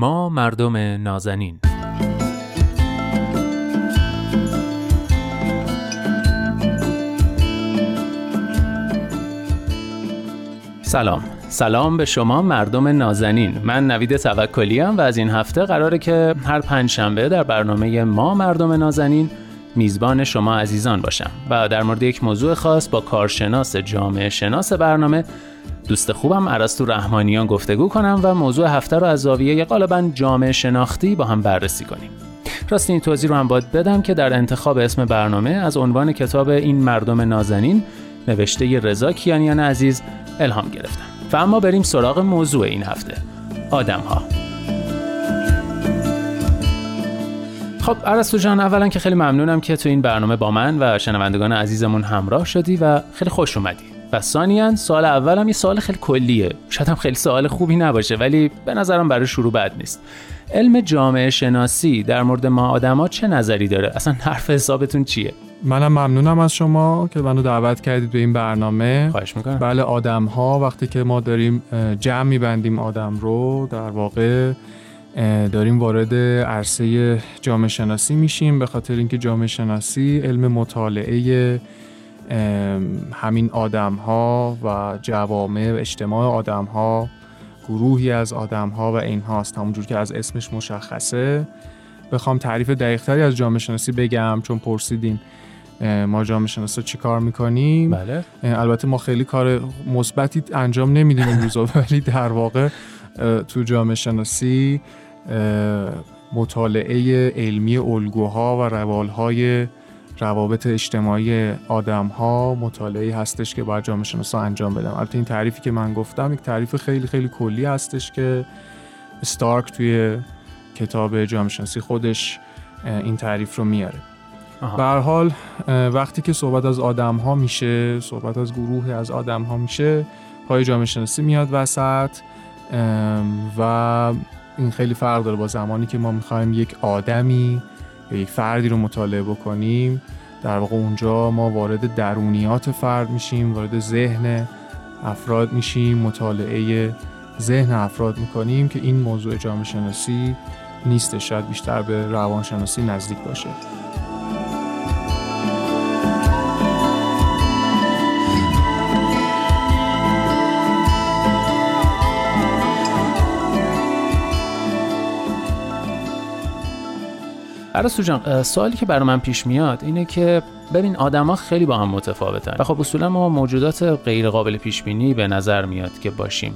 ما مردم نازنین. سلام به شما مردم نازنین. من نوید تفکلی ام و از این هفته قراره که هر پنجشنبه در برنامه ما مردم نازنین میزبان شما عزیزان باشم و در مورد یک موضوع خاص با کارشناس جامعه شناس برنامه دوست خوبم عرستو رحمانیان گفتگو کنم و موضوع هفته رو از زاویه غالباً جامعه شناختی با هم بررسی کنیم. راست این توضیح رو هم باید بدم که در انتخاب اسم برنامه از عنوان کتاب این مردم نازنین نوشته رضا کیانیان عزیز الهام گرفتم. و اما بریم سراغ موضوع این هفته، آدم‌ها. خب عرستو جان، اولا که خیلی ممنونم که تو این برنامه با من و شنوندگان عزیزمون همراه شدی و خیلی خوش اومدی. و ثانیاً سوال اولم یه سوال خیلی کلیه، شاید هم خیلی سوال خوبی نباشه ولی به نظرم برای شروع بد نیست. علم جامعه شناسی در مورد ما آدم‌ها چه نظری داره؟ اصلا حرف حسابتون چیه؟ منم ممنونم از شما که منو دعوت کردید به این برنامه. خواهش میکنم. بله، آدم‌ها وقتی که ما داریم جمع می‌بندیم آدم رو، در واقع داریم وارد عرصه جامعه شناسی میشیم، به خاطر اینکه جامعه شناسی علم مطالعه همین آدم‌ها و جوامع و اجتماع آدم‌ها، گروهی از آدم‌ها و این هاست. همونجور که از اسمش مشخصه، بخوام تعریف دقیق‌تری از جامعه شناسی بگم چون پرسیدین ما جامعه شناسا چی کار میکنیم. بله. البته ما خیلی کار مثبتی انجام نمیدیم این روزا، ولی در واقع تو جامعه شناسی مطالعه علمی الگوها و روالهای روابط اجتماعی آدم‌ها مطالعه‌ای هستش که باید جامعه شناسا انجام بدن. البته این تعریفی که من گفتم یک تعریف خیلی خیلی کلی هستش که ستارک توی کتاب جامعه شناسی خودش این تعریف رو میاره. به هر حال وقتی که صحبت از آدم‌ها میشه، صحبت از گروهی از آدم‌ها میشه، پای جامعه شناسی میاد وسط و این خیلی فرق داره با زمانی که ما می‌خوایم یک آدمی یا یک فردی رو مطالعه بکنیم. در واقع اونجا ما وارد درونیات فرد میشیم، وارد ذهن افراد میشیم، مطالعه ذهن افراد میکنیم که این موضوع جامعه شناسی نیست، شاید بیشتر به روانشناسی نزدیک باشه. عرستو جان، سوالی که برای من پیش میاد اینه که ببین آدم‌ها خیلی با هم متفاوتن و خب اصولا ما موجودات غیر قابل پیش بینی به نظر میاد که باشیم.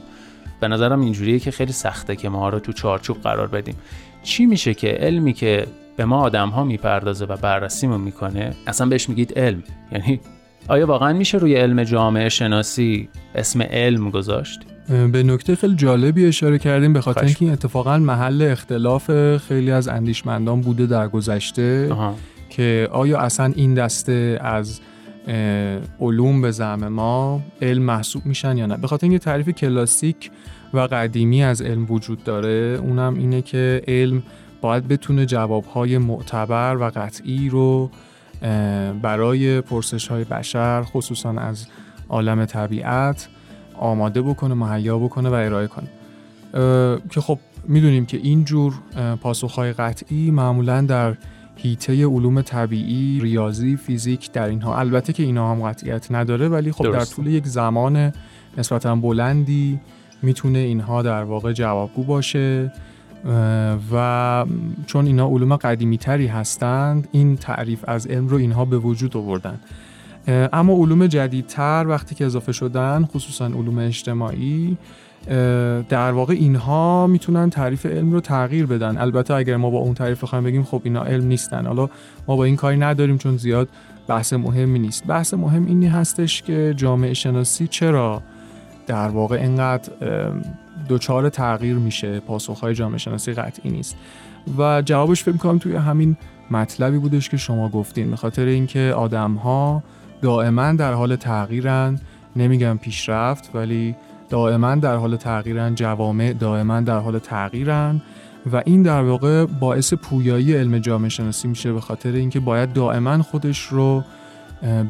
به نظرم اینجوریه که خیلی سخته که ما رو تو چارچوب قرار بدیم. چی میشه که علمی که به ما آدم‌ها میپردازه و بررسیمون میکنه اصلا بهش میگید علم؟ یعنی آیا واقعا میشه روی علم جامعه شناسی اسم علم گذاشت؟ به نکته خیلی جالبی اشاره کردیم، به خاطر اینکه این اتفاقا محل اختلاف خیلی از اندیشمندان بوده در گذشته که آیا اصلا این دسته از علوم به زعم ما علم محسوب میشن یا نه. به خاطر اینکه تعریف کلاسیک و قدیمی از علم وجود داره، اونم اینه که علم باید بتونه جوابهای معتبر و قطعی رو برای پرسش‌های بشر، خصوصاً از عالم طبیعت، آماده بکنه، مهیا بکنه و ارائه کنه که خب میدونیم که اینجور پاسخهای قطعی معمولاً در حیطه علوم طبیعی، ریاضی، فیزیک، در اینها، البته که اینا هم قطعیت نداره ولی خب درست. در طول یک زمان نسبتاً بلندی میتونه اینها در واقع جوابگو باشه و چون اینا علوم قدیمی تری هستند این تعریف از علم رو اینها به وجود آوردن. اما علوم جدیدتر وقتی که اضافه شدن، خصوصا علوم اجتماعی، در واقع اینها میتونن تعریف علم رو تغییر بدن. البته اگر ما با اون تعریف بخوایم بگیم خب اینا علم نیستن، حالا ما با این کاری نداریم چون زیاد بحث مهمی نیست. بحث مهم اینی هستش که جامعه شناسی چرا در واقع اینقدر دوچار تغییر میشه، پاسخهای جامعه شناسی قطعی نیست و جوابش فکر می‌کنم توی همین مطلبی بودش که شما گفتین، به خاطر اینکه آدم‌ها دائما در حال تغییرن، نمیگم پیشرفت ولی دائما در حال تغییرن، جوامع دائما در حال تغییرن و این در واقع باعث پویایی علم جامعه شناسی میشه، به خاطر اینکه باید دائما خودش رو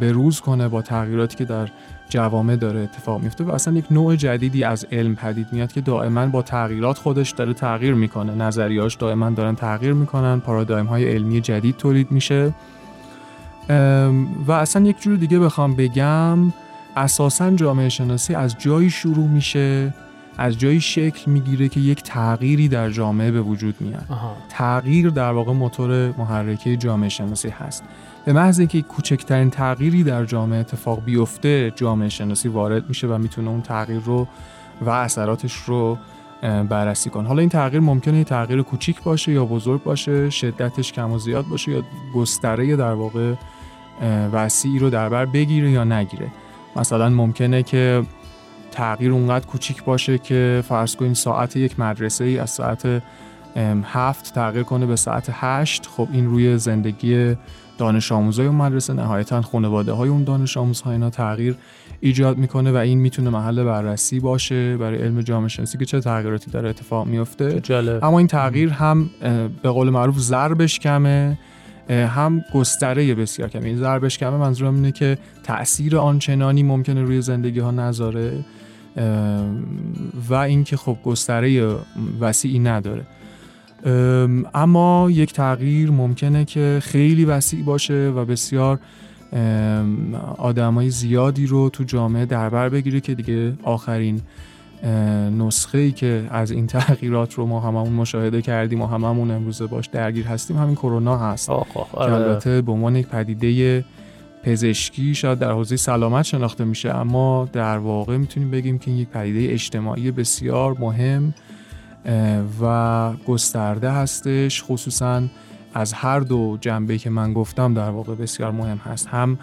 بروز کنه با تغییراتی که در جوامع داره اتفاق میفته و اصلا یک نوع جدیدی از علم پدید میاد که دائما با تغییرات خودش داره تغییر میکنه، نظریه‌هاش دائما دارن تغییر میکنن، پارادایم‌های علمی جدید تولید میشه. و اصلا یک جور دیگه بخوام بگم اساساً جامعه شناسی از جایی شروع میشه، از جایی شکل میگیره که یک تغییری در جامعه به وجود میاد. تغییر در واقع موتور محرکه جامعه شناسی هست. به محض اینکه کوچکترین تغییری در جامعه اتفاق بیفته، جامعه شناسی وارد میشه و میتونه اون تغییر رو و اثراتش رو بررسی کنه. حالا این تغییر ممکنه یه تغییر کوچیک باشه یا بزرگ باشه، شدتش کم و زیاد باشه یا گستره در واقع وسیعی رو در بر بگیره یا نگیره. مثلا ممکنه که تغییر اونقدر کوچیک باشه که فرض کنیم ساعت یک مدرسه ای از ساعت 7 تغییر کنه به ساعت 8. خب این روی زندگی دانش آموزای اون مدرسه، نهایتاً خانواده‌های اون دانش آموزها اینا تغییر ایجاد میکنه و این میتونه محل بررسی باشه برای علم جامعه شناسی که چه تغییراتی داره اتفاق میفته. اما این تغییر هم به قول معروف ضربش کمه، هم گستره بسیار کمه. این ضربش کمه منظورم اینه که تأثیر آنچنانی ممکنه روی زندگی ها نذاره و اینکه خب گستره وسیعی نداره. اما یک تغییر ممکنه که خیلی وسیع باشه و بسیار آدمای زیادی رو تو جامعه دربر بگیره که دیگه آخرین نسخه‌ای که از این تغییرات رو ما هممون مشاهده کردیم و هممون امروز باش درگیر هستیم همین کرونا هست. البته به عنوان یک پدیده پزشکی شاید در حوزه سلامت شناخته میشه، اما در واقع میتونیم بگیم که این یک پدیده اجتماعی بسیار مهم و گسترده هستش، خصوصاً از هر دو جنبه‌ای که من گفتم در واقع بسیار مهم هست. هم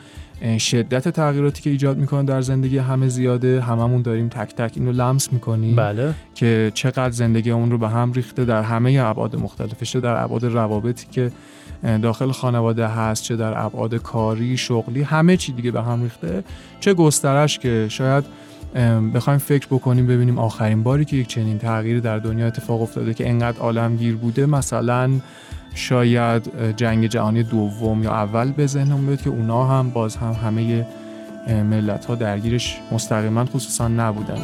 شدت تغییراتی که ایجاد میکنه در زندگی همه زیاده، هممون داریم تک تک اینو لمس میکنیم. بله. که چقدر زندگی اون رو به هم ریخته در همه ابعاد مختلفش، چه در ابعاد روابطی که داخل خانواده هست، چه در ابعاد کاری، شغلی، همه چی دیگه به هم ریخته، چه گسترش که شاید بخوایم فکر بکنیم ببینیم آخرین باری که یک چنین تغییری در دنیا اتفاق افتاده که انقدر عالمگیر بوده، مثلا شاید جنگ جهانی دوم یا اول به ذهنم بیاد که اونا هم باز هم همه ملت ها درگیرش مستقیما خصوصا نبودن.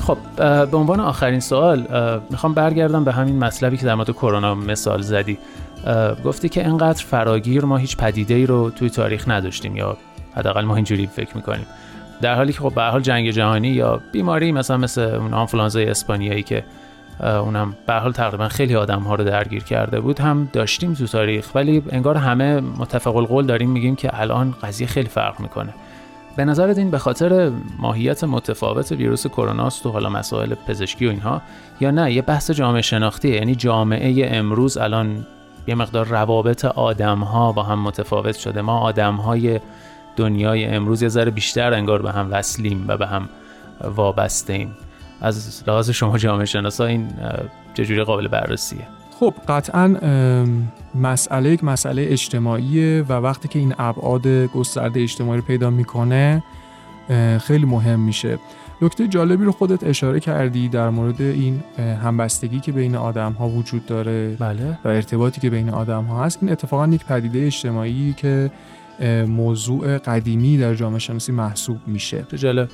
خب به عنوان آخرین سوال میخوام برگردم به همین مطلبی که در مورد کرونا مثال زدی. گفتی که انقدر فراگیر ما هیچ پدیده‌ای رو توی تاریخ نداشتیم، یا حداقل ما اینجوری فکر میکنیم، در حالی که خب به هر حال جنگ جهانی یا بیماری مثلا مثل اون آنفولانزای اسپانیایی که اونم به هر حال تقریبا خیلی آدم‌ها رو درگیر کرده بود هم داشتیم تو تاریخ، ولی انگار همه متفق القول داریم میگیم که الان قضیه خیلی فرق میکنه. به نظرت این به خاطر ماهیت متفاوت ویروس کرونا است و حالا مسائل پزشکی و اینها، یا نه یه بحث جامعه شناختیه؟ یعنی جامعه امروز الان یه مقدار روابط آدم‌ها با هم متفاوت شده، ما آدم‌های دنیای امروز یه ذره بیشتر انگار به هم وصلیم و به هم وابسته‌ایم. از لحاظ شما جامعه شناسا این چجوری قابل بررسیه؟ خب قطعاً مسئله یک مسئله اجتماعیه و وقتی که این ابعاد گسترده اجتماعی رو پیدا میکنه خیلی مهم میشه. نکته جالبی رو خودت اشاره کردی در مورد این همبستگی که بین آدم‌ها وجود داره. بله. و ارتباطی که بین آدم‌ها هست. این اتفاقاً یک پدیده اجتماعی که موضوع قدیمی در جامعه شناسی محسوب میشه. جالب.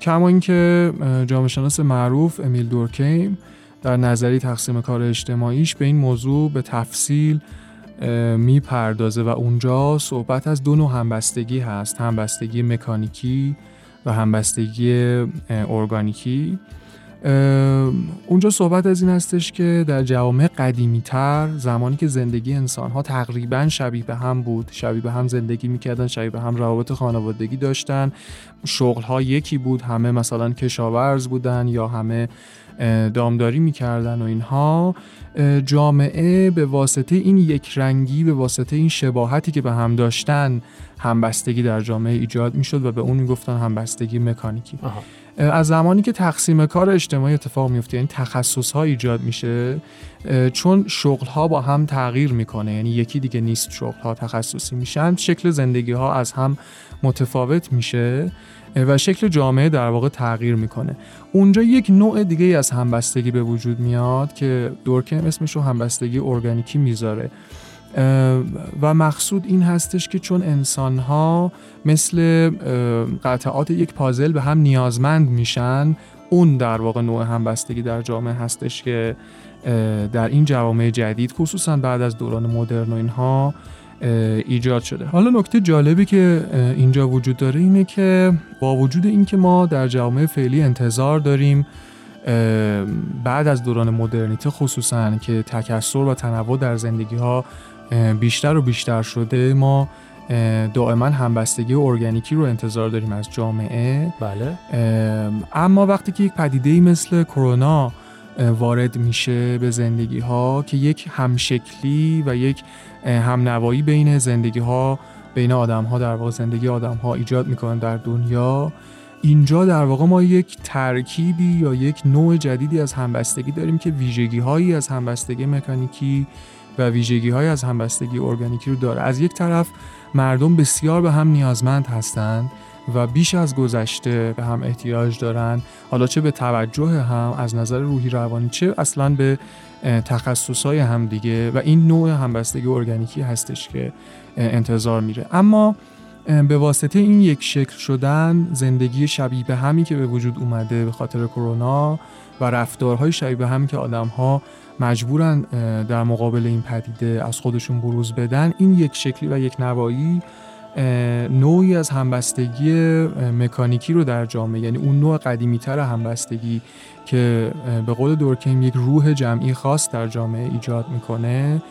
کما اینکه جامعه شناس معروف امیل دورکیم در نظریه تقسیم کار اجتماعیش به این موضوع به تفصیل میپردازه و اونجا صحبت از دو نوع همبستگی هست، همبستگی مکانیکی و همبستگی ارگانیکی. اونجا صحبت از این هستش که در جوامع قدیمی‌تر زمانی که زندگی انسان‌ها تقریباً شبیه به هم بود، شبیه به هم زندگی می‌کردن، شبیه به هم روابط خانوادگی داشتن، شغل‌ها یکی بود، همه مثلا کشاورز بودن یا همه دامداری می‌کردن و اینها، جامعه به واسطه این یکرنگی، به واسطه این شباهتی که به هم داشتن، همبستگی در جامعه ایجاد می‌شد و به اون می‌گفتن همبستگی مکانیکی. از زمانی که تقسیم کار اجتماعی اتفاق میفته، یعنی تخصص‌ها ایجاد میشه، چون شغل‌ها با هم تغییر میکنه، یعنی یکی دیگه نیست، شغل‌ها تخصصی میشن، شکل زندگی‌ها از هم متفاوت میشه و شکل جامعه در واقع تغییر میکنه. اونجا یک نوع دیگه از همبستگی به وجود میاد که دورکیم اسمش رو همبستگی ارگانیکی میذاره و مقصود این هستش که چون انسان‌ها مثل قطعات یک پازل به هم نیازمند میشن، اون در واقع نوع همبستگی در جامعه هستش که در این جوامع جدید خصوصا بعد از دوران مدرن و اینها ایجاد شده. حالا نکته جالبی که اینجا وجود داره اینه که با وجود اینکه ما در جامعه فعلی انتظار داریم بعد از دوران مدرنیته خصوصا که تکثر و تنوع در زندگی‌ها بیشتر و بیشتر شده، ما دائما همبستگی ارگانیکی رو انتظار داریم از جامعه. بله. اما وقتی که یک پدیده‌ای مثل کرونا وارد میشه به زندگی‌ها که یک همشکلی و یک همنوایی بین زندگی‌ها، بین آدم‌ها در واقع زندگی آدم‌ها ایجاد می‌کنه در دنیا، اینجا در واقع ما یک ترکیبی یا یک نوع جدیدی از همبستگی داریم که ویژگی‌هایی از همبستگی مکانیکی و ویژگی‌هایی از همبستگی ارگانیکی رو داره. از یک طرف مردم بسیار به هم نیازمند هستند و بیش از گذشته به هم احتیاج دارن، حالا چه به توجه هم از نظر روحی روانی، چه اصلا به تخصص‌های هم دیگه، و این نوع همبستگی ارگانیکی هستش که انتظار میره. اما به واسطه این یک شکل شدن زندگی شبیه به همی که به وجود اومده به خاطر کرونا و رفتارهای شبیه به همی که آدم‌ها مجبورن در مقابل این پدیده از خودشون بروز بدن، این یک شکلی و یک نوایی نوعی از همبستگی مکانیکی رو در جامعه، یعنی اون نوع قدیمی‌تر همبستگی که به قول دورکیم یک روح جمعی خاص در جامعه ایجاد میکنه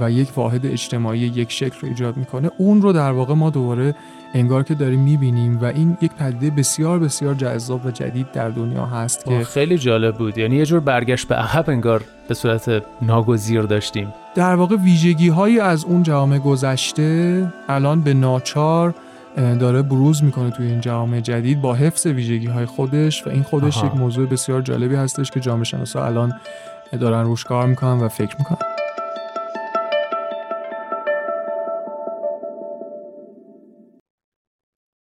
و یک واحد اجتماعی یک شکل رو ایجاد میکنه، اون رو در واقع ما دوباره انگار که داریم میبینیم و این یک پدیده بسیار بسیار جذاب و جدید در دنیا هست که خیلی جالب بود. یعنی یه جور برگشت به عقب انگار به صورت ناگزیر داشتیم. در واقع ویژگی هایی از اون جامعه گذشته الان به ناچار داره بروز میکنه توی این جامعه جدید با حفظ ویژگی های خودش، و این خودش یک موضوع بسیار جالبی هستش که جامعه شناسا الان دارن روش کار میکنن و فکر میکنن.